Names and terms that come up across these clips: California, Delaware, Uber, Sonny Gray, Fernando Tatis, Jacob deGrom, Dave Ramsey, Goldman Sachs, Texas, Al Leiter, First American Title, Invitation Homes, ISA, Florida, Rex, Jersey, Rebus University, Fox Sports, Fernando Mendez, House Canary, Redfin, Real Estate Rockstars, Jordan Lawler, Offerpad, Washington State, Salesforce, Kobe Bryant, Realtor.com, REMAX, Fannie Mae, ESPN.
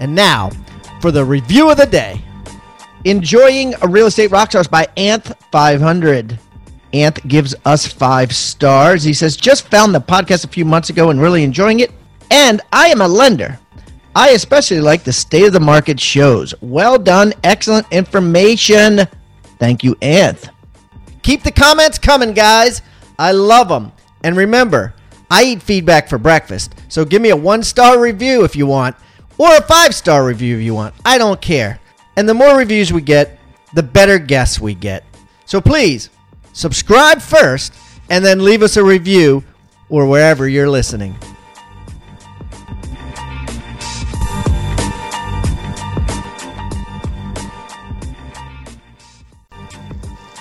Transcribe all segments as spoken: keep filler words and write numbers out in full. And now, for the review of the day. Enjoying a Real Estate Rockstars by Anth five hundred. Anth gives us five stars. He says, just found the podcast a few months ago and really enjoying it. And I am a lender. I especially like the state of the market shows. Well done. Excellent information. Thank you, Anth. Keep the comments coming, guys. I love them. And remember, I eat feedback for breakfast. So give me a one-star review if you want, or a five-star review if you want. I don't care. And the more reviews we get, the better guests we get. So please, subscribe first, and then leave us a review or wherever you're listening.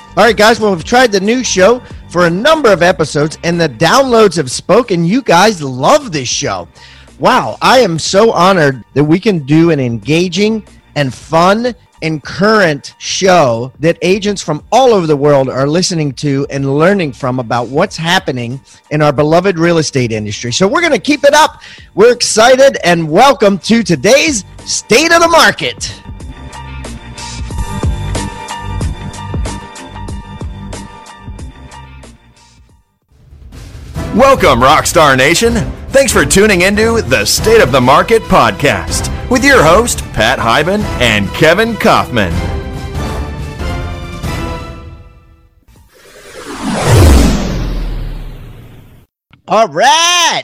All right, guys, well, we've tried the new show for a number of episodes, and the downloads have spoken. You guys love this show. Wow, I am so honored that we can do an engaging and fun and current show that agents from all over the world are listening to and learning from about what's happening in our beloved real estate industry. So we're going to keep it up. We're excited, and welcome to today's State of the Market. Welcome, Rockstar Nation. Thanks for tuning into the State of the Market podcast with your host, Pat Hyben and Kevin Kaufman. All right,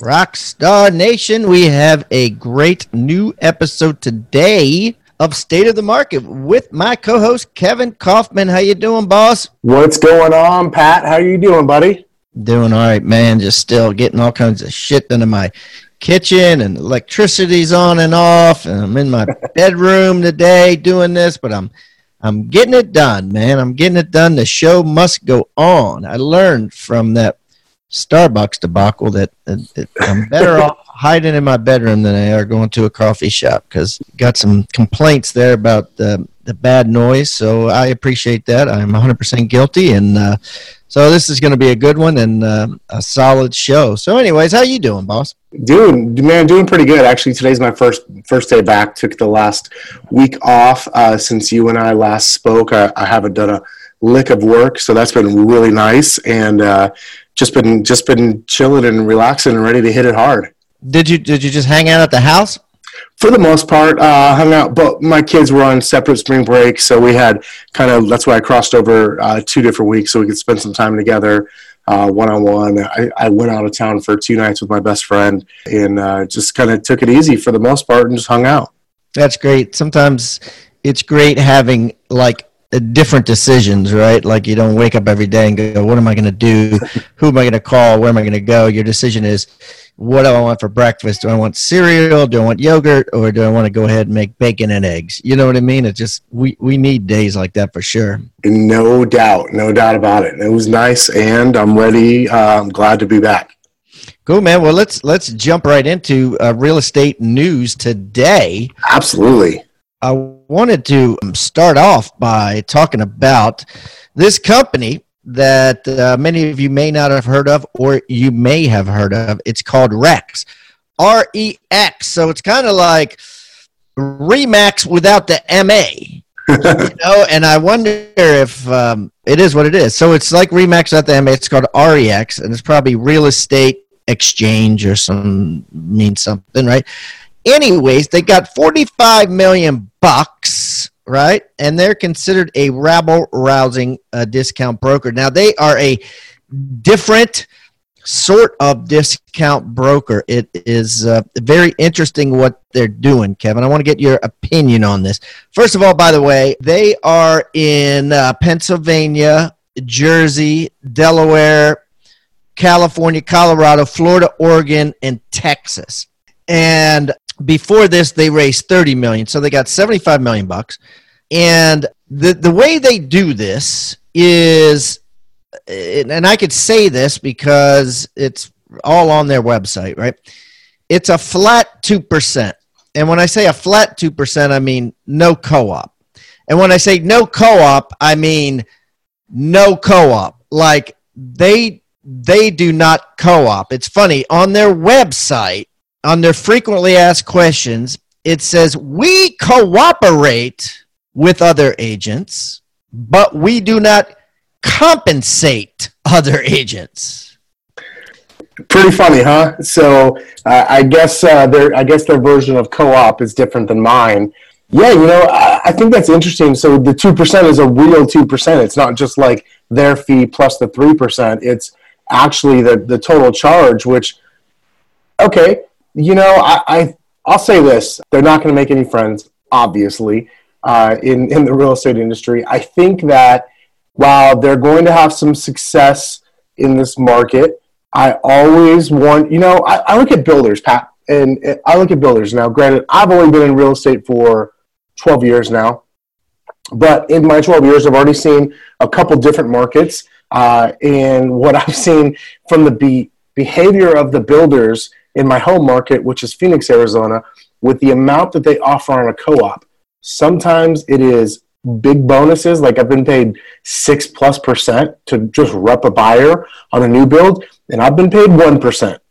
Rockstar Nation, we have a great new episode today of State of the Market with my co-host, Kevin Kaufman. How you doing, boss? What's going on, Pat? How you doing, buddy? Doing all right, man. Just still getting all kinds of shit into my kitchen, and electricity's on and off, and I'm in my bedroom today doing this, but I'm I'm getting it done, man. I'm getting it done. The show must go on. I learned from that Starbucks debacle that, that, that I'm better off hiding in my bedroom than I are going to a coffee shop, because got some complaints there about the, the bad noise, so I appreciate that. I'm one hundred percent guilty, and uh, so this is going to be a good one and uh, a solid show. So anyways, how you doing, boss? Dude, man, doing pretty good. Actually, today's my first first day back. Took the last week off uh, since you and I last spoke. I, I haven't done a lick of work, so that's been really nice. And uh, just been just been chilling and relaxing and ready to hit it hard. Did you did you just hang out at the house? For the most part, uh, hung out, but my kids were on separate spring break, so we had kind of, that's why I crossed over uh, two different weeks so we could spend some time together uh, one-on-one. I, I went out of town for two nights with my best friend and uh, just kind of took it easy for the most part and just hung out. That's great. Sometimes it's great having like different decisions, right? Like you don't wake up every day and go, what am I going to do? Who am I going to call? Where am I going to go? Your decision is, what do I want for breakfast? Do I want cereal? Do I want yogurt? Or do I want to go ahead and make bacon and eggs? You know what I mean? It just, we, we need days like that for sure. No doubt. No doubt about it. It was nice, and I'm ready. Uh, I'm glad to be back. Cool, man. Well, let's, let's jump right into uh, real estate news today. Absolutely. I wanted to start off by talking about this company that uh, many of you may not have heard of, or you may have heard of. It's called Rex, R E X. So it's kind of like REMAX without the M A, you know? And I wonder if um, it is what it is. So it's like REMAX without the M A. It's called R E X, and it's probably real estate exchange or some means something, right? Anyways, they got forty-five million bucks. Right, and they're considered a rabble-rousing uh, discount broker. Now, they are a different sort of discount broker. It is uh, very interesting what they're doing, Kevin. I want to get your opinion on this. First of all, by the way, they are in uh, Pennsylvania, Jersey, Delaware, California, Colorado, Florida, Oregon, and Texas. And before this, they raised thirty million dollars. So they got seventy-five million dollars bucks. And the, the way they do this is, and I could say this because it's all on their website, right? It's a flat two percent. And when I say a flat two percent, I mean no co-op. And when I say no co-op, I mean no co-op. Like they they do not co-op. It's funny. On their website, on their frequently asked questions, it says, we cooperate with other agents, but we do not compensate other agents. Pretty funny, huh? So uh, I guess uh, their I guess their version of co-op is different than mine. Yeah, you know, I, I think that's interesting. So the two percent is a real two percent. It's not just like their fee plus the three percent. It's actually the the total charge. Which, okay, you know, I, I I'll say this: they're not going to make any friends, obviously, uh, in in the real estate industry. I think that while they're going to have some success in this market, I always want, you know, I, I look at builders, Pat, and I look at builders now. Granted, I've only been in real estate for twelve years now, but in my twelve years, I've already seen a couple different markets. Uh, and what I've seen from the be- behavior of the builders in my home market, which is Phoenix, Arizona, with the amount that they offer on a co-op, sometimes it is big bonuses. Like I've been paid six plus percent to just rep a buyer on a new build. And I've been paid one percent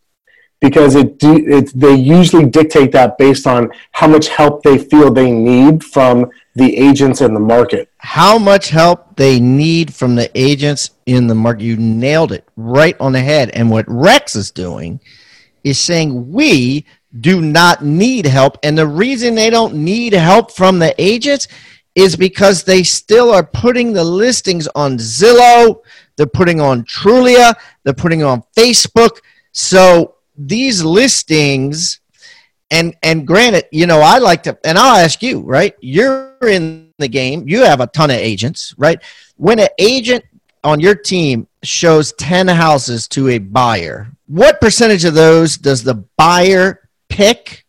because it, it they usually dictate that based on how much help they feel they need from the agents in the market. How much help they need from the agents in the market. You nailed it right on the head. And what Rex is doing is saying we do not need help. And the reason they don't need help from the agents is because they still are putting the listings on Zillow. They're putting on Trulia. They're putting on Facebook. So these listings, and and granted, you know, I like to, and I'll ask you, right? You're in the game. You have a ton of agents, right? When an agent on your team shows ten houses to a buyer, what percentage of those does the buyer pick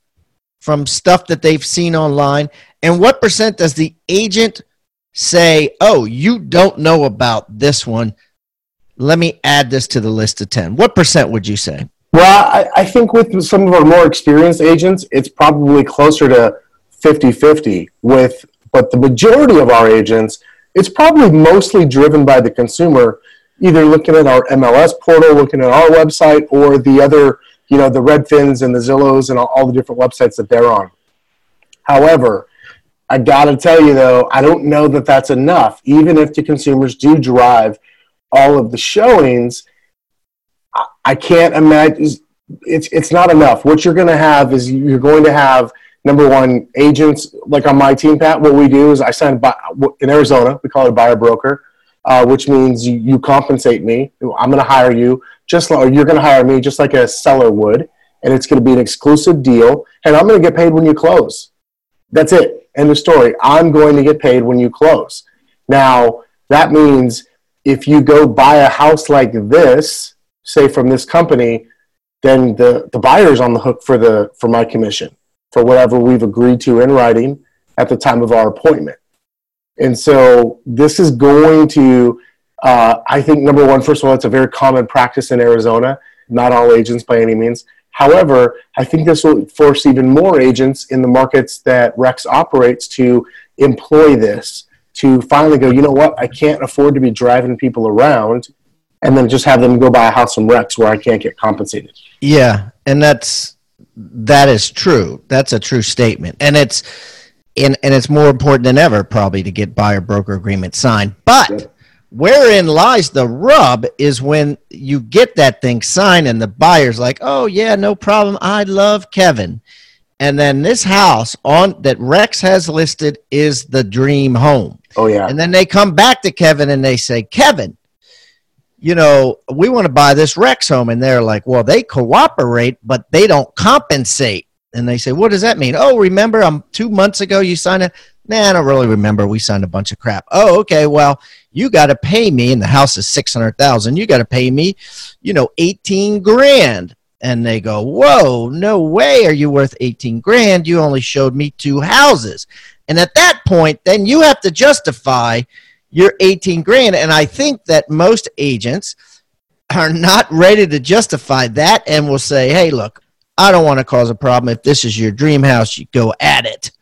from stuff that they've seen online? And what percent does the agent say, oh, you don't know about this one, let me add this to the list of ten? What percent would you say? Well, I, I think with some of our more experienced agents, it's probably closer to fifty-fifty with, but the majority of our agents, it's probably mostly driven by the consumer, either looking at our M L S portal, looking at our website, or the other, you know, the Redfins and the Zillows and all, all the different websites that they're on. However, I got to tell you, though, I don't know that that's enough. Even if the consumers do drive all of the showings, I can't imagine it's, it's not enough. What you're going to have is you're going to have, number one, agents like on my team, Pat. What we do is I sign by, in Arizona, we call it a buyer broker, uh, which means you, you compensate me. I'm going to hire you just like, or you're going to hire me just like a seller would, and it's going to be an exclusive deal, and I'm going to get paid when you close. That's it. End of story. I'm going to get paid when you close. Now, that means if you go buy a house like this, say from this company, then the, the buyer is on the hook for the for my commission, for whatever we've agreed to in writing at the time of our appointment. And so this is going to, uh, I think, number one, first of all, it's a very common practice in Arizona, not all agents by any means. However, I think this will force even more agents in the markets that Rex operates to employ this, to finally go, you know what, I can't afford to be driving people around and then just have them go buy a house from Rex where I can't get compensated. Yeah, and that's, that is true. That's a true statement. And it's, and, and it's more important than ever probably to get buyer-broker agreement signed. But yeah. Wherein lies the rub is when you get that thing signed and the buyer's like, oh, yeah, no problem. I love Kevin. And then this house on that Rex has listed is the dream home. Oh, yeah. And then they come back to Kevin and they say, Kevin, you know, we want to buy this Rex home. And they're like, well, they cooperate, but they don't compensate. And they say, what does that mean? Oh, remember, um, two months ago you signed it. Nah, I don't really remember. We signed a bunch of crap. Oh, okay, well, you got to pay me, and the house is six hundred thousand dollars. You got to pay me, you know, eighteen grand. and they go, whoa, no way are you worth eighteen grand. You only showed me two houses. And at that point, then you have to justify your eighteen grand. And I think that most agents are not ready to justify that and will say, hey, look, I don't want to cause a problem. If this is your dream house, you go at it.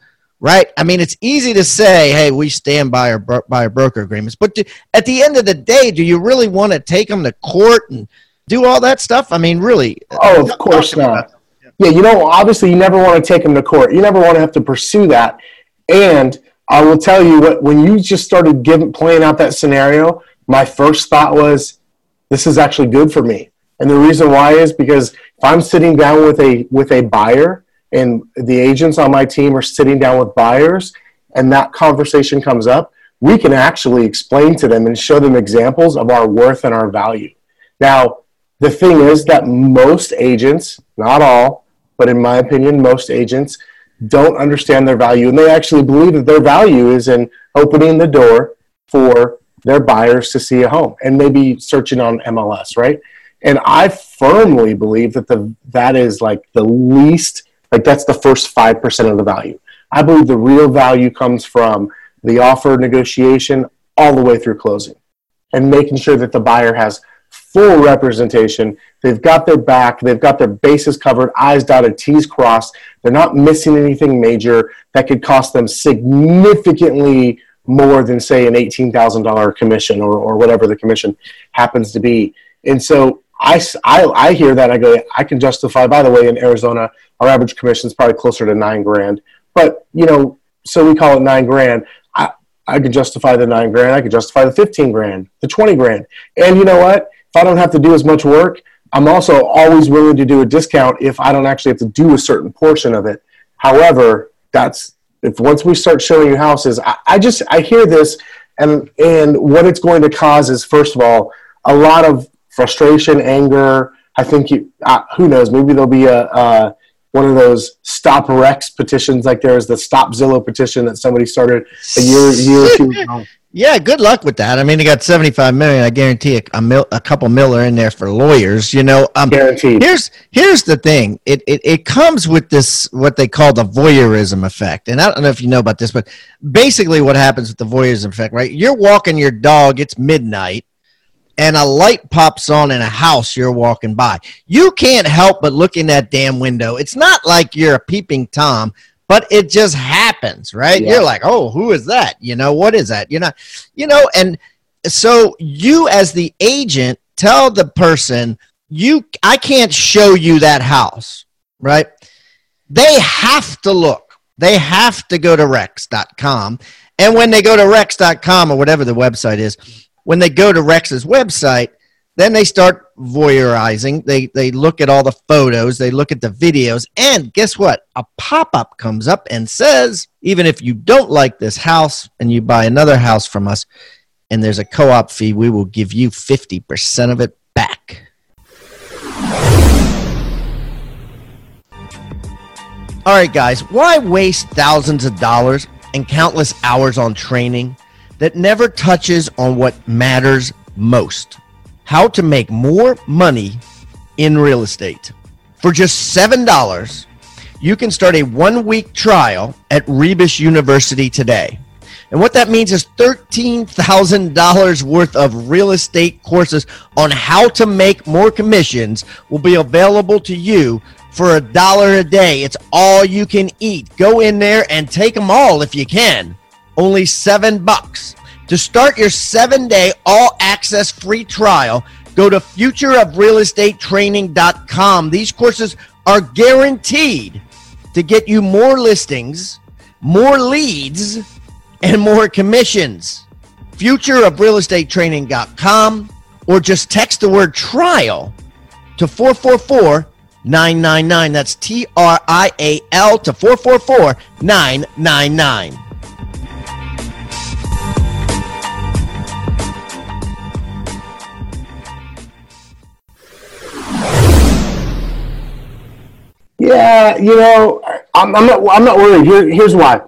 Right? I mean, it's easy to say, hey, we stand by our, bro- by our broker agreements. But do, at the end of the day, do you really want to take them to court and do all that stuff? I mean, really. Oh, of course not. Yeah. yeah, you know, obviously you never want to take them to court. You never want to have to pursue that. And I will tell you what, when you just started giving, playing out that scenario, my first thought was, this is actually good for me. And the reason why is because if I'm sitting down with a with a buyer, and the agents on my team are sitting down with buyers, and that conversation comes up, we can actually explain to them and show them examples of our worth and our value. Now, the thing is that most agents, not all, but in my opinion, most agents don't understand their value, and they actually believe that their value is in opening the door for their buyers to see a home and maybe searching on M L S, right? And I firmly believe that the that is like the least, like that's the first five percent of the value. I believe the real value comes from the offer negotiation all the way through closing and making sure that the buyer has full representation. They've got their back. They've got their bases covered, I's dotted, T's crossed. They're not missing anything major that could cost them significantly more than, say, an eighteen thousand dollars commission or, or whatever the commission happens to be. And so I, I, I hear that. I go, I can justify, by the way, in Arizona, our average commission is probably closer to nine grand. But, you know, so we call it nine grand. I, I can justify the nine grand. I can justify the fifteen grand, the twenty grand. And you know what? If I don't have to do as much work, I'm also always willing to do a discount if I don't actually have to do a certain portion of it. However, that's if once we start showing you houses, I, I just, I hear this and, and what it's going to cause is, first of all, a lot of frustration, anger. I think you, uh, who knows, maybe there'll be a, uh, one of those Stop Rex petitions, like there was the Stop Zillow petition that somebody started a year, year or two ago. Yeah, good luck with that. I mean, they got seventy-five million dollars. I guarantee a, a, mil, a couple mil are in there for lawyers, you know. Um, Guaranteed. Here's, here's the thing. It, it it comes with this, what they call the voyeurism effect. And I don't know if you know about this, but basically what happens with the voyeurism effect, right? You're walking your dog. It's midnight. And a light pops on in a house you're walking by. You can't help but look in that damn window. It's not like you're a peeping Tom, but it just happens, right? Yeah. You're like, oh, who is that? You know, what is that? You're not, you know, and so you as the agent tell the person, you, I can't show you that house, right? They have to look. They have to go to Rex dot com. And when they go to Rex dot com or whatever the website is, when they go to Rex's website, then they start voyeurizing. They they look at all the photos. They look at the videos. And guess what? A pop-up comes up and says, even if you don't like this house and you buy another house from us and there's a co-op fee, we will give you fifty percent of it back. All right, guys. Why waste thousands of dollars and countless hours on training that never touches on what matters most, how to make more money in real estate? For just seven dollars, you can start a one-week trial at Rebus University today. And what that means is thirteen thousand dollars worth of real estate courses on how to make more commissions will be available to you for a dollar a day. It's all you can eat. Go in there and take them all if you can. Only seven bucks. To start your seven-day all-access free trial, go to future of real estate training dot com. These courses are guaranteed to get you more listings, more leads, and more commissions. future of real estate training dot com, or just text the word trial to four four four nine nine nine. That's T R I A L to four four four nine nine nine. Yeah, you know, I'm, I'm not. I'm not worried. Here, here's why.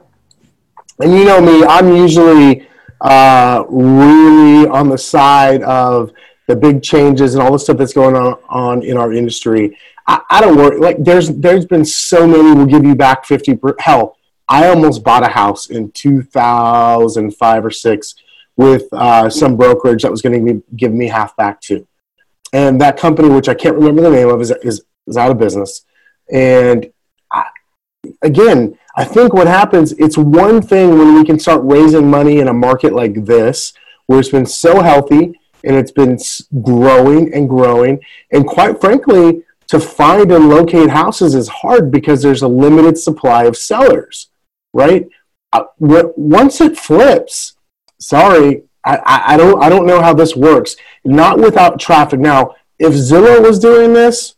And you know me, I'm usually uh, really on the side of the big changes and all the stuff that's going on, on in our industry. I, I don't worry. Like there's, there's been so many, we'll give you back fifty per, hell, I almost bought a house in two thousand five or six with uh, some brokerage that was going to give me half back too. And that company, which I can't remember the name of, is, is, is out of business. And I, again, I think what happens, it's one thing when we can start raising money in a market like this, where it's been so healthy and it's been growing and growing. And quite frankly, to find and locate houses is hard because there's a limited supply of sellers, right? Once it flips, sorry, I, I don't I don't know how this works. Not without traffic. Now, if Zillow was doing this,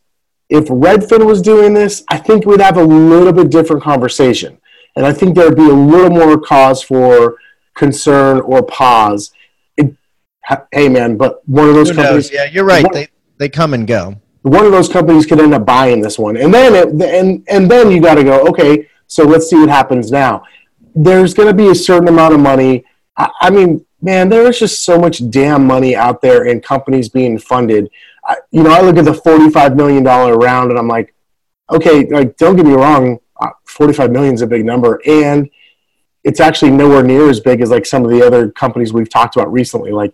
if Redfin was doing this, I think we'd have a little bit different conversation. And I think there'd be a little more cause for concern or pause. It, hey, man, but one of those Who companies... knows? Yeah, you're right. One, they, they come and go. One of those companies could end up buying this one. And then, it, and, and then you got to go, okay, so let's see what happens now. There's going to be a certain amount of money. I, I mean... Man, there is just so much damn money out there and companies being funded. I, you know, I look at the forty-five million dollars round and I'm like, okay, like don't get me wrong, forty-five million is a big number. And it's actually nowhere near as big as like some of the other companies we've talked about recently, like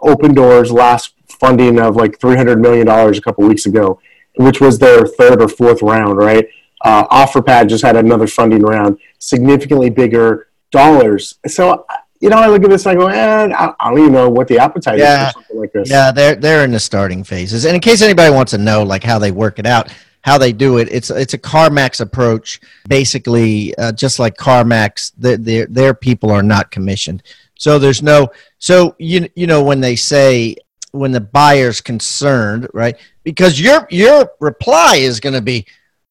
Open Doors last funding of like three hundred million dollars a couple weeks ago, which was their third or fourth round, right? Uh, OfferPad just had another funding round, significantly bigger dollars. So you know, I look at this and I go, eh, I don't even know what the appetite yeah. is for something like this. Yeah, they're they're in the starting phases. And in case anybody wants to know like how they work it out, how they do it, it's it's a CarMax approach. Basically, uh, just like CarMax, the, the, their people are not commissioned. So there's no – so, you you know, when they say – when the buyer's concerned, right, because your your reply is going to be,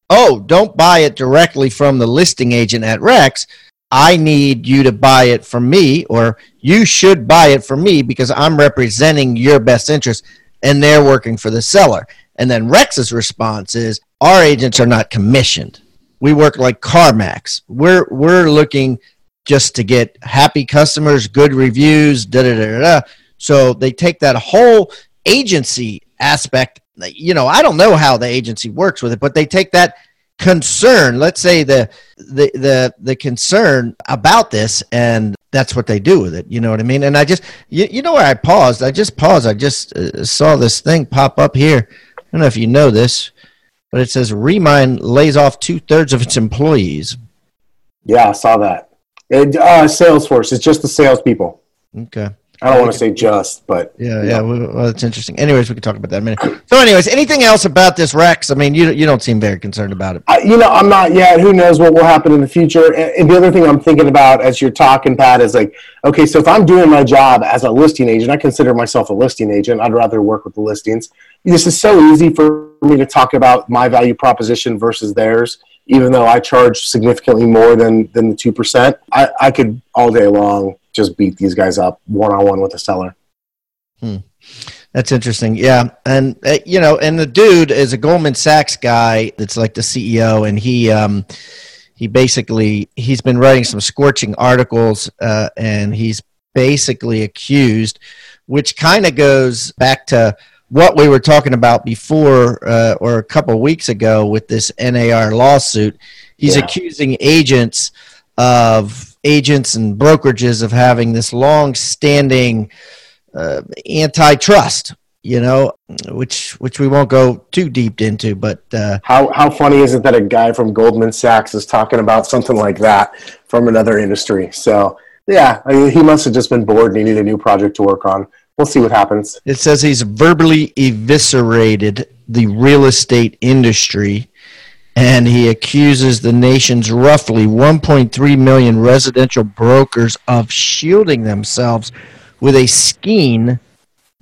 oh, don't buy it directly from the listing agent at Rex. I need you to buy it from me, or you should buy it from me because I'm representing your best interest, and they're working for the seller. And then Rex's response is, our agents are not commissioned. We work like CarMax. We're we're looking just to get happy customers, good reviews, da da da da. So they take that whole agency aspect. You know, I don't know how the agency works with it, but they take that concern, let's say the, the the the concern about this, and that's what they do with it. You know what I mean? And I just, you, you know where I paused? I just paused. I just uh, saw this thing pop up here. I don't know if you know this, but it says Remind lays off two-thirds of its employees. Yeah, I saw that. It, uh, Salesforce, it's just the salespeople. Okay. I don't want to say just, but yeah, yeah. Well, it's interesting. Anyways, we can talk about that in a minute. So, anyways, anything else about this, Rex? I mean, you you don't seem very concerned about it. I, you know, I'm not yet. Who knows what will happen in the future? And, and the other thing I'm thinking about as you're talking, Pat, is like, okay, so if I'm doing my job as a listing agent, I consider myself a listing agent. I'd rather work with the listings. This is so easy for me to talk about my value proposition versus theirs, even though I charge significantly more than than the two percent. I I could all day long just beat these guys up one-on-one with the seller. Hmm. That's interesting. Yeah. And, uh, you know, and the dude is a Goldman Sachs guy that's like the C E O. And he, um, he basically, he's been writing some scorching articles uh, and he's basically accused, which kind of goes back to what we were talking about before uh, or a couple of weeks ago with this N A R lawsuit. He's yeah. accusing agents of agents and brokerages of having this long-standing uh, antitrust, you know, which which we won't go too deep into. But uh, how how funny is it that a guy from Goldman Sachs is talking about something like that from another industry? So yeah, I mean, he must have just been bored, needed a new project to work on. We'll see what happens. It says he's verbally eviscerated the real estate industry. And he accuses the nation's roughly one point three million residential brokers of shielding themselves with a skein.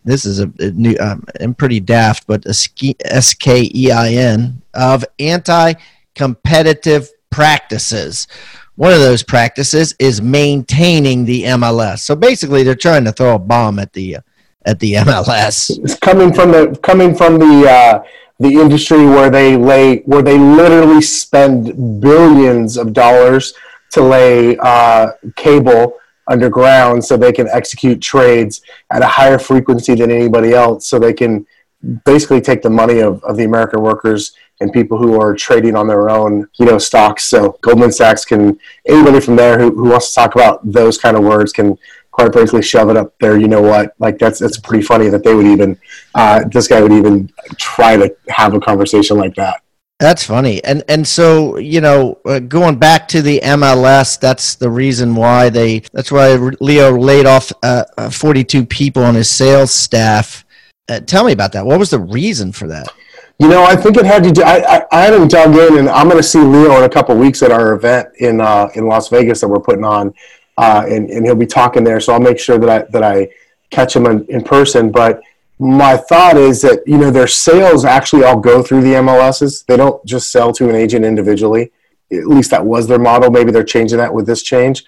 This is a, a new, um, I'm pretty daft, but a ske, S K E I N of anti-competitive practices. One of those practices is maintaining the M L S. So basically, they're trying to throw a bomb at the uh, at the M L S. It's coming from the coming from the. Uh, the industry where they lay, where they literally spend billions of dollars to lay uh, cable underground so they can execute trades at a higher frequency than anybody else, so they can basically take the money of, of the American workers and people who are trading on their own, you know, stocks. So Goldman Sachs can, anybody from there who, who wants to talk about those kind of words can quite frankly shove it up there. You know what? Like that's, that's pretty funny that they would even, uh, this guy would even try to have a conversation like that. That's funny. And and so, you know, uh, going back to the M L S, that's the reason why they, that's why Leo laid off uh, uh, forty-two people on his sales staff. Uh, tell me about that. What was the reason for that? You know, I think it had to do, I, I, I haven't dug in, and I'm going to see Leo in a couple of weeks at our event in uh, in Las Vegas that we're putting on, uh, and, and he'll be talking there. So I'll make sure that I, that I catch him in, in person. But my thought is that, you know, their sales actually all go through the M L S's. They don't just sell to an agent individually. At least that was their model. Maybe they're changing that with this change.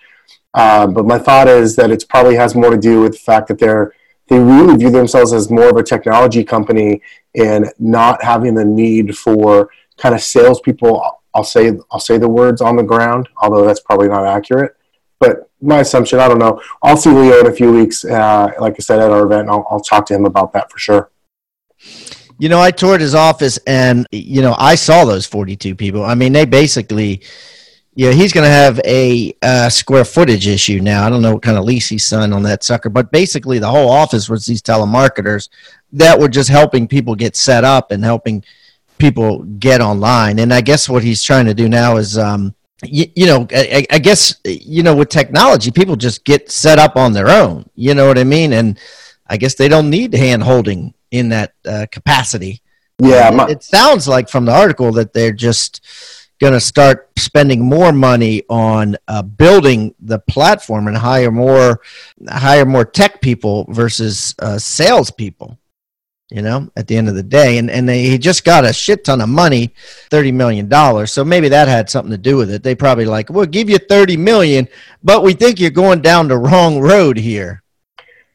Uh, but my thought is that it probably has more to do with the fact that they're, they really view themselves as more of a technology company and not having the need for kind of salespeople. I'll say, I'll say the words on the ground, although that's probably not accurate. But my assumption, I don't know. I'll see Leo in a few weeks, uh, like I said, at our event, and I'll, I'll talk to him about that for sure. You know, I toured his office, and, you know, I saw those forty-two people. I mean, they basically, yeah, he's going to have a uh, square footage issue now. I don't know what kind of lease he signed on that sucker, but basically the whole office was these telemarketers that were just helping people get set up and helping people get online. And I guess what he's trying to do now is, um, You, you know, I, I guess, you know, with technology, people just get set up on their own. You know what I mean? And I guess they don't need hand holding in that uh, capacity. Yeah. My- it sounds like from the article that they're just going to start spending more money on uh, building the platform and hire more, hire more tech people versus uh, sales people. You know, at the end of the day, and, and they he just got a shit ton of money, thirty million dollars. So maybe that had something to do with it. They probably like, we'll give you thirty million, but we think you're going down the wrong road here.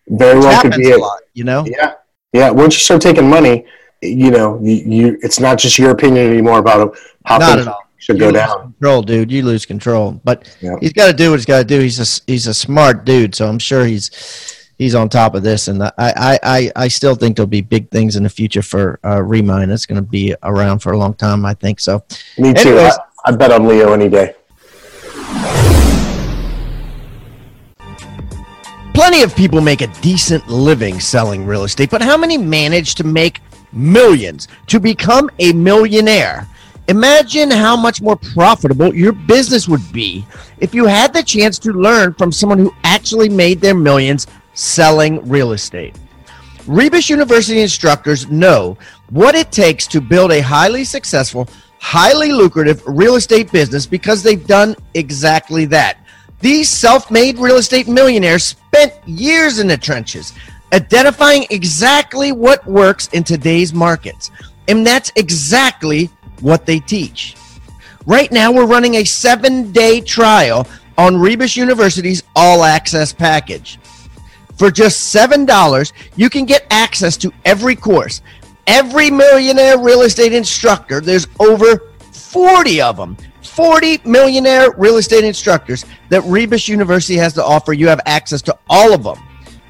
Very well could be a lot, you know? Yeah. Yeah. Once you start taking money, you know, you, you it's not just your opinion anymore about how not things should go down. Control, dude. You lose control. But yeah. He's got to do what he's got to do. He's a, he's a smart dude, so I'm sure he's... He's on top of this, and I, I, I still think there'll be big things in the future for uh, Remind. It's going to be around for a long time, I think. So, me too. Anyways, I, I bet on Leo any day. Plenty of people make a decent living selling real estate, but how many manage to make millions, to become a millionaire? Imagine how much more profitable your business would be if you had the chance to learn from someone who actually made their millions selling real estate. Rebus University instructors know what it takes to build a highly successful, highly lucrative real estate business because they've done exactly that. These self-made real estate millionaires spent years in the trenches, identifying exactly what works in today's markets. And that's exactly what they teach. Right now, we're running a seven-day trial on Rebus University's all-access package. For just seven dollars, you can get access to every course, every millionaire real estate instructor. There's over forty of them, forty millionaire real estate instructors that Rebus University has to offer. You have access to all of them.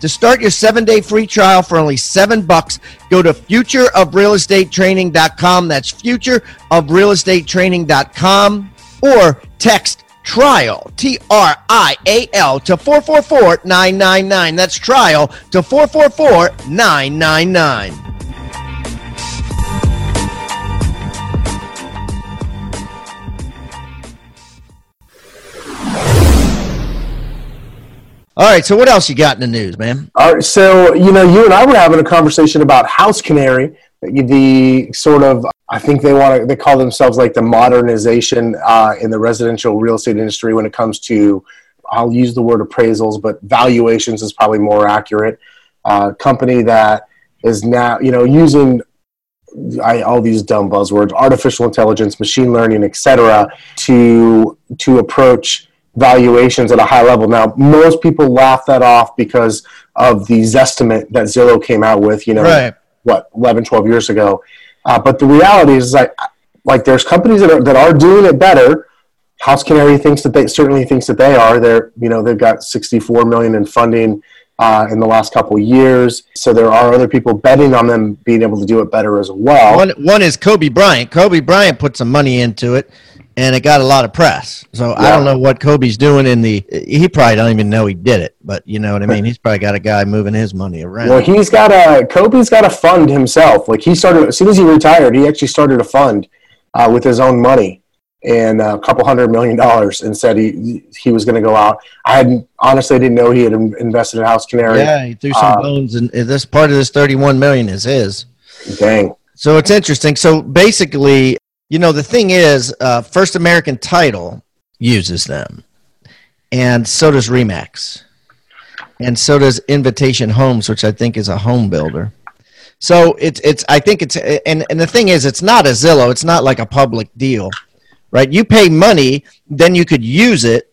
To start your seven-day free trial for only seven bucks, go to future of real estate training dot com. That's future of real estate training dot com, or text trial, T R I A L, to four four four nine nine nine. That's trial to four four four nine nine nine. All right, so what else you got in the news, man? All right, so, you know, you and I were having a conversation about House Canary, the sort of, I think they want to, they call themselves like the modernization uh, in the residential real estate industry when it comes to, I'll use the word appraisals, but valuations is probably more accurate. Uh, company that is now, you know, using I, all these dumb buzzwords, artificial intelligence, machine learning, et cetera, to, to approach valuations at a high level. Now, most people laugh that off because of the Zestimate that Zillow came out with, you know, right. what, eleven, twelve years ago. Uh, but the reality is, like, like there's companies that are, that are doing it better. House Canary thinks that they certainly thinks that they are. They're, you know, they've got sixty-four million dollars in funding uh, in the last couple of years. So there are other people betting on them being able to do it better as well. One, one is Kobe Bryant. Kobe Bryant put some money into it, and it got a lot of press. So yeah. I don't know what Kobe's doing in the, he probably don't even know he did it, but you know what I mean? He's probably got a guy moving his money around. Well, he's got a, Kobe's got a fund himself. Like he started, as soon as he retired, he actually started a fund uh, with his own money and a couple hundred million dollars and said he he was going to go out. I hadn't, honestly didn't know he had invested in House Canary. Yeah, he threw some uh, bones, and this part of this thirty-one million is his. Dang. So it's interesting. So basically, you know, the thing is, uh, First American Title uses them, and so does REMAX, and so does Invitation Homes, which I think is a home builder. So it's it's I think it's and and the thing is, it's not a Zillow, it's not like a public deal, right? You pay money, then you could use it,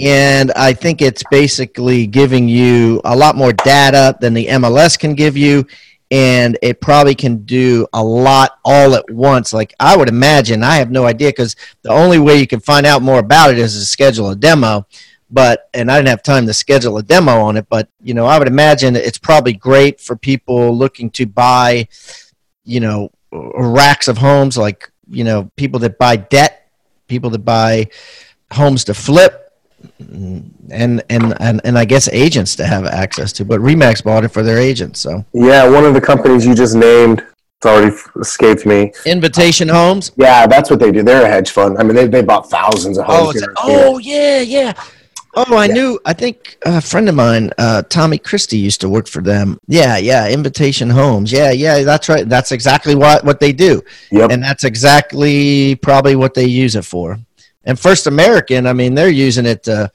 and I think it's basically giving you a lot more data than the M L S can give you. And it probably can do a lot all at once. Like I would imagine, I have no idea, because the only way you can find out more about it is to schedule a demo. But, and I didn't have time to schedule a demo on it, but, you know, I would imagine it's probably great for people looking to buy, you know, racks of homes, like, you know, people that buy debt, people that buy homes to flip. And, and and and I guess agents to have access to, but REMAX bought it for their agents. So yeah, one of the companies you just named, it's already escaped me. Invitation Homes. Yeah, that's what they do. They're a hedge fund. I mean, they they bought thousands of homes. Oh, here a, oh yeah, yeah. Oh, I yeah. knew. I think a friend of mine, uh, Tommy Christie, used to work for them. Yeah, yeah. Invitation Homes. Yeah, yeah. That's right. That's exactly what what they do. Yep. And that's exactly probably what they use it for. And First American, I mean, they're using it to,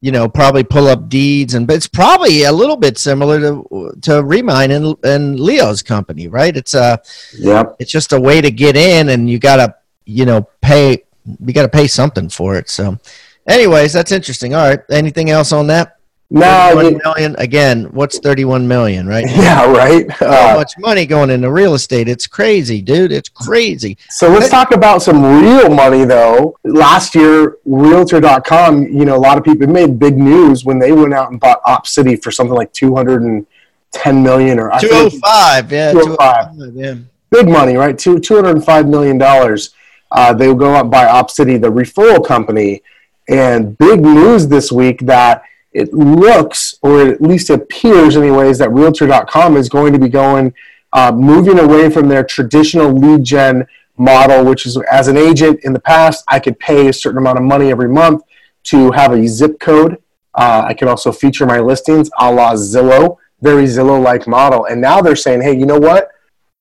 you know, probably pull up deeds, and but it's probably a little bit similar to to Remind and and Leo's company, right? It's a, yep. It's just a way to get in, and you gotta, you know, pay. You gotta pay something for it. So, anyways, that's interesting. All right, anything else on that? No, you, million again. What's thirty-one million, right? Yeah, right. So uh, much money going into real estate. It's crazy, dude. It's crazy. So let's talk about some real money, though. Last year, Realtor dot com. You know, a lot of people made big news when they went out and bought OpCity for something like two hundred and ten million or two hundred five. Yeah, two hundred five. Yeah, big money, right? Two two hundred five million dollars. Uh, they will go out and buy OpCity, the referral company, and big news this week that. It looks, or at least appears anyways, that Realtor dot com is going to be going, uh, moving away from their traditional lead gen model, which is as an agent in the past, I could pay a certain amount of money every month to have a zip code. Uh, I can also feature my listings a la Zillow, very Zillow-like model. And now they're saying, hey, you know what?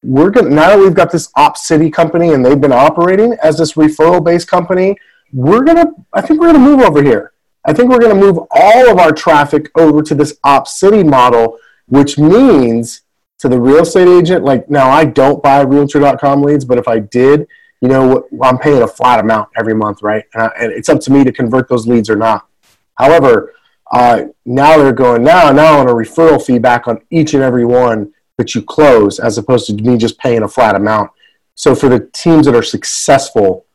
We're gonna, now that we've got this OpCity company and they've been operating as this referral-based company, we're gonna, I think we're gonna move over here. I think we're going to move all of our traffic over to this OpCity model, which means to the real estate agent, like now I don't buy Realtor dot com leads, but if I did, you know, I'm paying a flat amount every month, right? And, I, and it's up to me to convert those leads or not. However, uh, now they're going now, now on a referral fee back on each and every one that you close, as opposed to me just paying a flat amount. So for the teams that are successful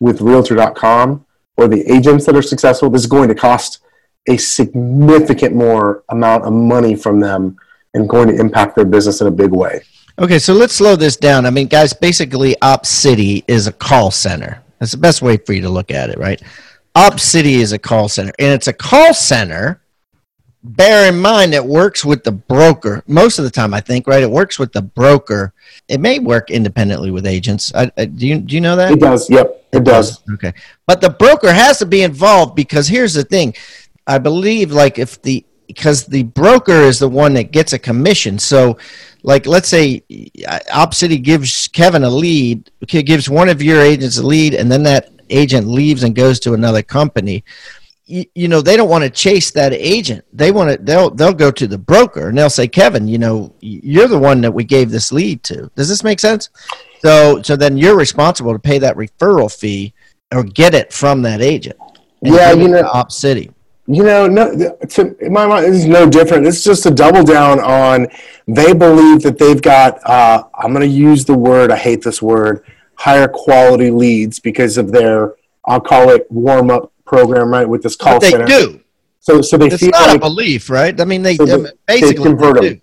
with Realtor dot com, or the agents that are successful, this is going to cost a significant more amount of money from them and going to impact their business in a big way. Okay, so let's slow this down. I mean, guys, basically OpCity is a call center. That's the best way for you to look at it, right? OpCity is a call center, and it's a call center, bear in mind, it works with the broker. Most of the time, I think, right, it works with the broker. It may work independently with agents. I, I, do you do you know that? It does, yep. It does. Okay. But the broker has to be involved, because here's the thing. I believe like if the, because the broker is the one that gets a commission. So like, let's say OpCity gives Kevin a lead, gives one of your agents a lead, and then that agent leaves and goes to another company. You, you know, they don't want to chase that agent. They want to, they'll, they'll go to the broker and they'll say, Kevin, you know, you're the one that we gave this lead to. Does this make sense? So so then you're responsible to pay that referral fee or get it from that agent. Yeah, you know, OpCity. You know, no, to in my mind, it's no different. It's just a double down on they believe that they've got, uh, I'm going to use the word, I hate this word, higher quality leads because of their I'll call it warm-up program, right, with this call but they center. They do. So, so they it's feel not like, a belief, right? I mean, they so the, basically they convert they them.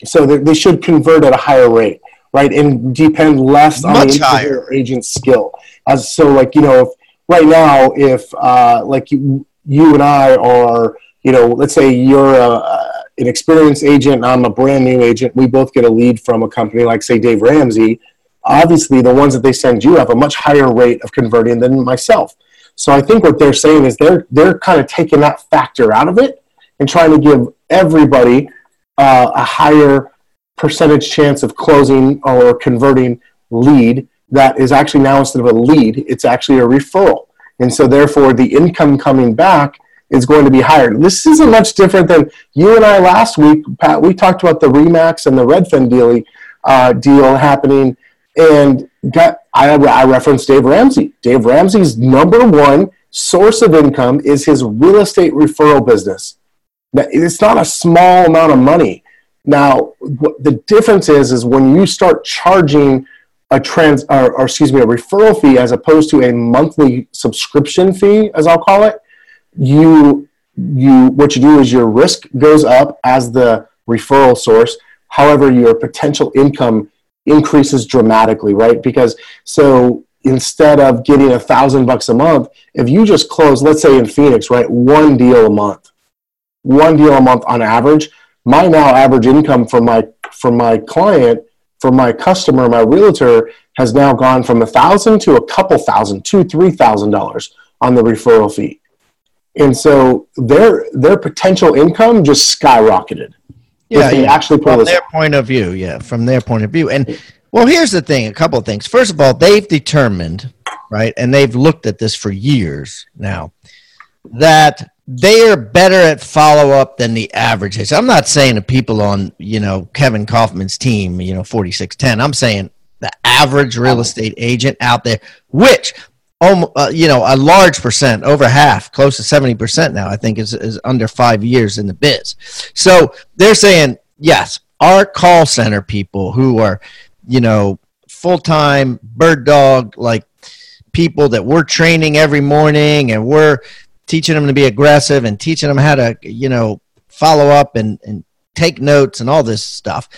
Do. So they, they should convert at a higher rate, right, and depend less Much on the higher. agent's skill. As so, like you know, if, right now, if uh, like you, you and I are, you know, let's say you're a, an experienced agent, and I'm a brand new agent. We both get a lead from a company like, say, Dave Ramsey. Obviously, the ones that they send you have a much higher rate of converting than myself. So I think what they're saying is they're they're kind of taking that factor out of it and trying to give everybody uh, a higher percentage chance of closing or converting lead that is actually now instead of a lead, it's actually a referral. And so therefore, the income coming back is going to be higher. This isn't much different than you and I last week, Pat. We talked about the REMAX and the Redfin deal, uh, deal happening, and got, I, I referenced Dave Ramsey. Dave Ramsey's number one source of income is his real estate referral business. It's not a small amount of money. Now, the difference is, is when you start charging a trans, or, or excuse me, a referral fee as opposed to a monthly subscription fee, as I'll call it. You, you, what you do is your risk goes up as the referral source. However, your potential income increases dramatically, right? Because so instead of getting a thousand bucks a month, if you just close, let's say in Phoenix, right, one deal a month, one deal a month on average, my now average income for my for my client, for my customer, my realtor has now gone from a thousand to a couple thousand, two, three thousand dollars on the referral fee. And so their their potential income just skyrocketed. Yeah, they yeah. actually pull from their out. point of view. Yeah, from their point of view. And well, here's the thing: a couple of things. First of all, they've determined, right, and they've looked at this for years now, that they are better at follow up than the average is. I'm not saying the people on you know Kevin Kaufman's team, you know forty-six ten. I'm saying the average real estate agent out there, which. Um, uh, you know, a large percent, over half, close to seventy percent now, I think, is, is under five years in the biz. So they're saying, yes, our call center people who are, you know, full-time bird dog, like people that we're training every morning and we're teaching them to be aggressive and teaching them how to, you know, follow up and, and take notes and all this stuff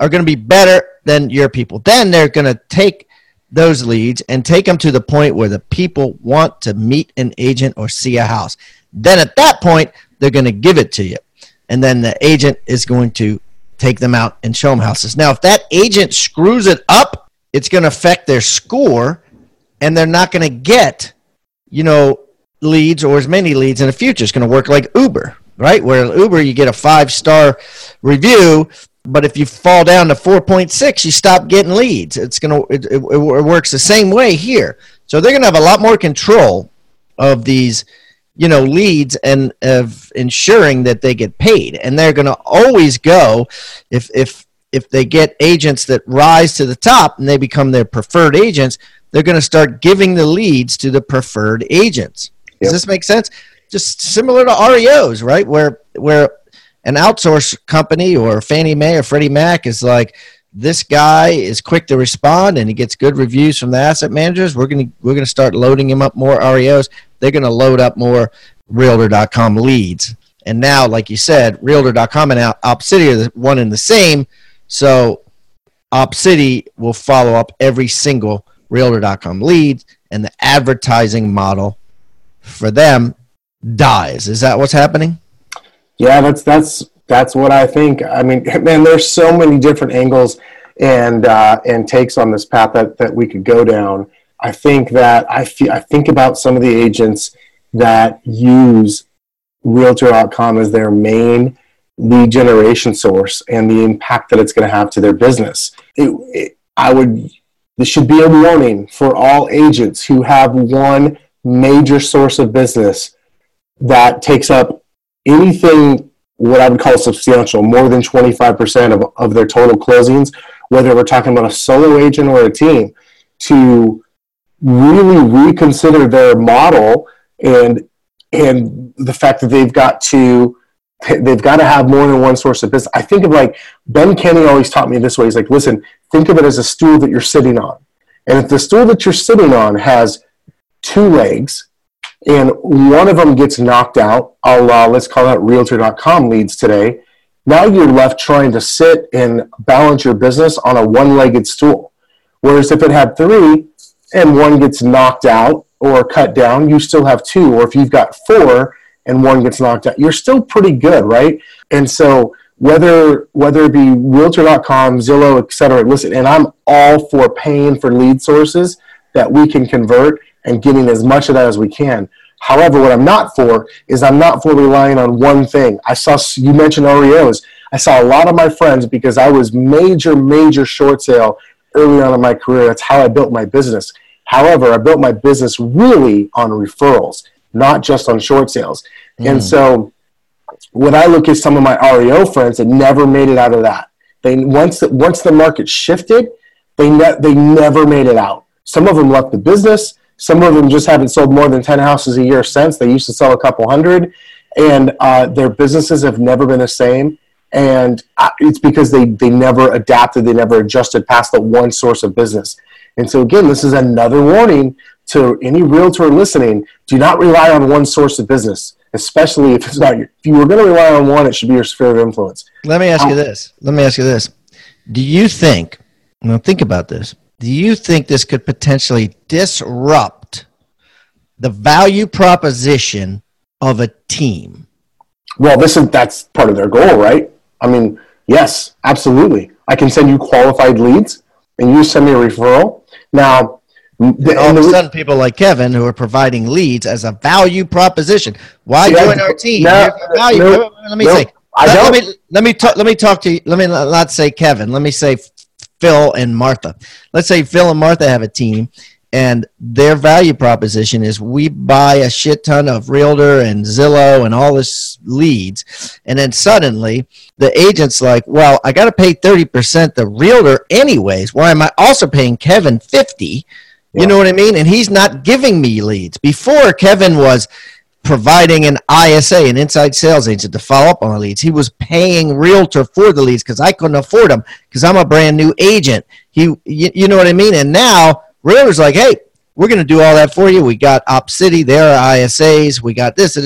are going to be better than your people. Then they're going to take those leads and take them to the point where the people want to meet an agent or see a house. Then at that point, they're going to give it to you. And then the agent is going to take them out and show them houses. Now, if that agent screws it up, it's going to affect their score and they're not going to get, you know, leads or as many leads in the future. It's going to work like Uber, right? Where Uber, you get a five-star review. But if you fall down to four point six, you stop getting leads. It's gonna it, it, it works the same way here. So they're gonna have a lot more control of these, you know, leads and of ensuring that they get paid. And they're gonna always go if if if they get agents that rise to the top and they become their preferred agents, they're gonna start giving the leads to the preferred agents. Does yep. this make sense? Just similar to R E Os, right? Where where an outsource company or Fannie Mae or Freddie Mac is like, this guy is quick to respond and he gets good reviews from the asset managers. We're going to we're going to start loading him up more R E Os. They're going to load up more Realtor dot com leads. And now, like you said, Realtor dot com and OpCity are the one and the same. So OpCity will follow up every single Realtor dot com lead, and the advertising model for them dies. Is that what's happening? Yeah, that's that's that's what I think. I mean, man, there's so many different angles and uh, and takes on this path that, that we could go down. I think that I fe- I think about some of the agents that use Realtor dot com as their main lead generation source and the impact that it's going to have to their business. It, it, I would this should be a warning for all agents who have one major source of business that takes up anything what I would call substantial, more than twenty-five percent of, of their total closings, whether we're talking about a solo agent or a team, to really reconsider their model and and the fact that they've got to they've got to have more than one source of business. I think of like Ben Kenny always taught me this way. He's like, listen, think of it as a stool that you're sitting on. And if the stool that you're sitting on has two legs, and one of them gets knocked out, a la, let's call that Realtor dot com leads today, now you're left trying to sit and balance your business on a one-legged stool. Whereas if it had three and one gets knocked out or cut down, you still have two. Or if you've got four and one gets knocked out, you're still pretty good, right? And so whether whether it be Realtor dot com, Zillow, et cetera, listen, and I'm all for paying for lead sources that we can convert and getting as much of that as we can. However, what I'm not for is I'm not for relying on one thing. I saw, you mentioned R E Os. I saw a lot of my friends because I was major, major short sale early on in my career. That's how I built my business. However, I built my business really on referrals, not just on short sales. Mm. And so when I look at some of my R E O friends that never made it out of that, they once the, once the market shifted, they ne- they never made it out. Some of them left the business. Some of them just haven't sold more than ten houses a year since. They used to sell a couple hundred, and uh, their businesses have never been the same. And it's because they, they never adapted, they never adjusted past the one source of business. And so again, this is another warning to any realtor listening. Do not rely on one source of business, especially if it's not your, if you were going to rely on one, it should be your sphere of influence. Let me ask you this. Let me ask you this. Do you think, now think about this, do you think this could potentially disrupt the value proposition of a team? Well, this is, that's part of their goal, right? I mean, yes, absolutely. I can send you qualified leads and you send me a referral. Now, the, all of a sudden, people like Kevin who are providing leads as a value proposition. Why yeah, join our team? No, value, no, let me no, say, I let, let me let me talk. Let me talk to you. Let me not say Kevin. Let me say Phil and Martha. Let's say Phil and Martha have a team, and their value proposition is we buy a shit ton of Realtor and Zillow and all this leads. And then suddenly the agent's like, well, I got to pay thirty percent the Realtor anyways. Why am I also paying Kevin fifty? Yeah. You know what I mean? And he's not giving me leads. Before, Kevin was providing an I S A, an inside sales agent, to follow up on the leads. He was paying Realtor for the leads because I couldn't afford them because I'm a brand new agent. He, you, you know what I mean? And now Realtor's like, hey, we're going to do all that for you. We got OpCity, there are I S As, we got this,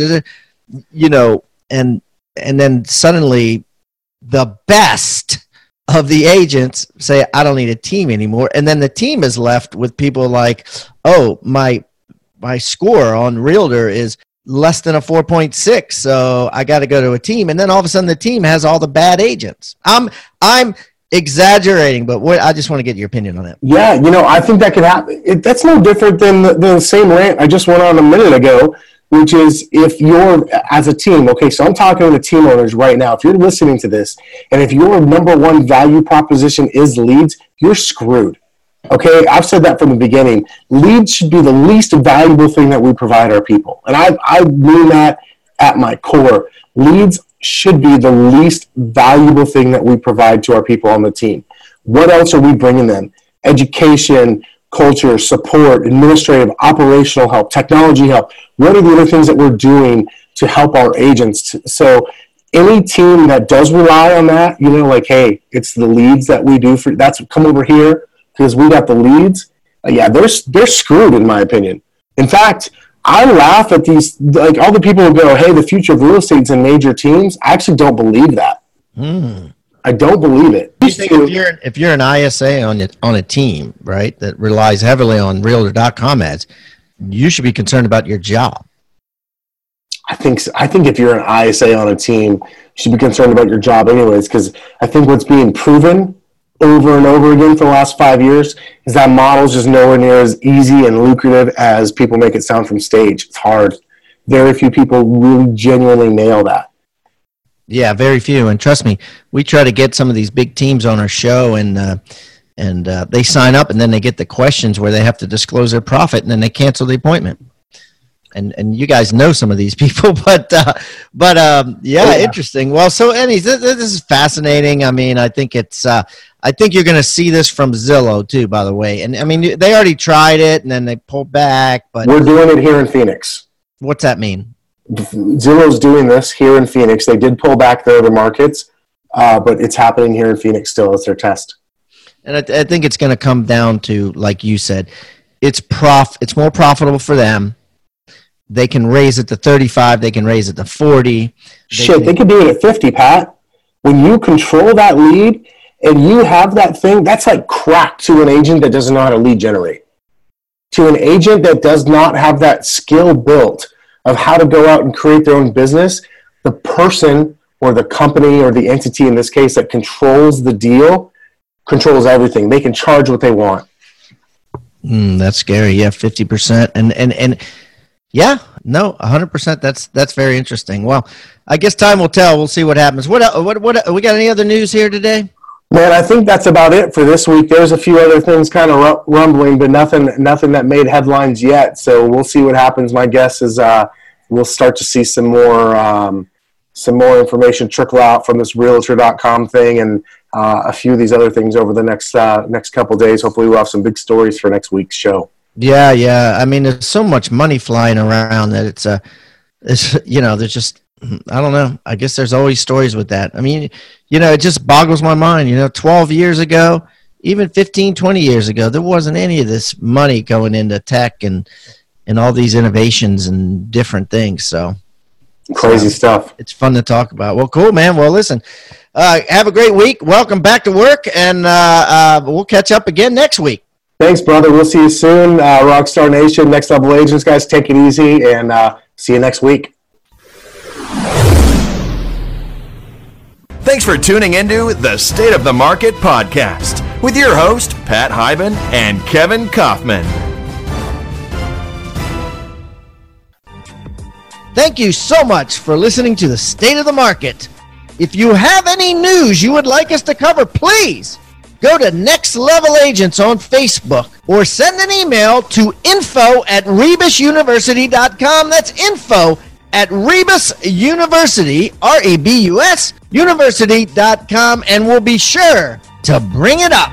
you know, and and then suddenly the best of the agents say, I don't need a team anymore. And then the team is left with people like, oh, my my score on Realtor is less than a four point six, so I got to go to a team. And then all of a sudden the team has all the bad agents. I'm, I'm, exaggerating, but what I just want to get your opinion on that. Yeah, you know, I think that could happen. It, that's no different than the, the same rant I just went on a minute ago, which is if you're as a team, okay, so I'm talking to team owners right now. If you're listening to this, and if your number one value proposition is leads, you're screwed. Okay, I've said that from the beginning. Leads should be the least valuable thing that we provide our people, and I I mean that at my core. Leads should be the least valuable thing that we provide to our people on the team. What else are we bringing them? Education, culture, support, administrative, operational help, technology help. What are the other things that we're doing to help our agents? So any team that does rely on that, you know, like, hey, it's the leads that we do for, that's come over here because we got the leads. Yeah, they're, they're screwed in my opinion. In fact, I laugh at these, like all the people who go, hey, the future of real estate's in major teams. I actually don't believe that. Mm. I don't believe it. You think if you're if you're an I S A on a, on a team, right, that relies heavily on Realtor dot com ads, you should be concerned about your job. I think so. I think if you're an I S A on a team, you should be concerned about your job anyways, because I think what's being proven over and over again for the last five years is that model's just nowhere near as easy and lucrative as people make it sound from stage. It's hard. Very few people really genuinely nail that. Yeah, very few. And trust me, we try to get some of these big teams on our show, and uh, and uh, they sign up, and then they get the questions where they have to disclose their profit, and then they cancel the appointment. And and you guys know some of these people, but uh, but um, yeah, oh, yeah, interesting. Well, so any this, this is fascinating. I mean, I think it's uh, I think you're going to see this from Zillow too, by the way. And I mean, they already tried it and then they pulled back. But we're doing it here in Phoenix. What's that mean? Zillow's doing this here in Phoenix. They did pull back their other markets, uh, but it's happening here in Phoenix still as their test. And I, th- I think it's going to come down to, like you said, it's prof. It's more profitable for them. They can raise it to thirty-five. They can raise it to forty. They Shit, can, they could do it at fifty, Pat. When you control that lead and you have that thing, that's like crack to an agent that doesn't know how to lead generate. To an agent that does not have that skill built of how to go out and create their own business, the person or the company or the entity in this case that controls the deal controls everything. They can charge what they want. Mm, that's scary. Yeah, fifty percent. And, and, and, yeah, no, one hundred percent. That's that's very interesting. Well, I guess time will tell. We'll see what happens. What what what? We got any other news here today? Man, I think that's about it for this week. There's a few other things kind of rumbling, but nothing nothing that made headlines yet. So we'll see what happens. My guess is uh, we'll start to see some more um, some more information trickle out from this Realtor dot com thing and uh, a few of these other things over the next uh, next couple days. Hopefully, we'll have some big stories for next week's show. Yeah, yeah. I mean, there's so much money flying around that it's, uh, it's, you know, there's just, I don't know. I guess there's always stories with that. I mean, you know, it just boggles my mind. You know, twelve years ago, even fifteen, twenty years ago, there wasn't any of this money going into tech and, and all these innovations and different things. So crazy so, stuff. It's fun to talk about. Well, cool, man. Well, listen, uh, have a great week. Welcome back to work. And uh, uh, we'll catch up again next week. Thanks, brother. We'll see you soon. Uh, Rockstar Nation, Next Level Agents, guys, take it easy, and uh, see you next week. Thanks for tuning into the State of the Market podcast with your host, Pat Hyben and Kevin Kaufman. Thank you so much for listening to the State of the Market. If you have any news you would like us to cover, please go to Next Level Agents on Facebook or send an email to info at rebus university dot com. That's info at Rebus University, R E B U S, university dot com, and we'll be sure to bring it up.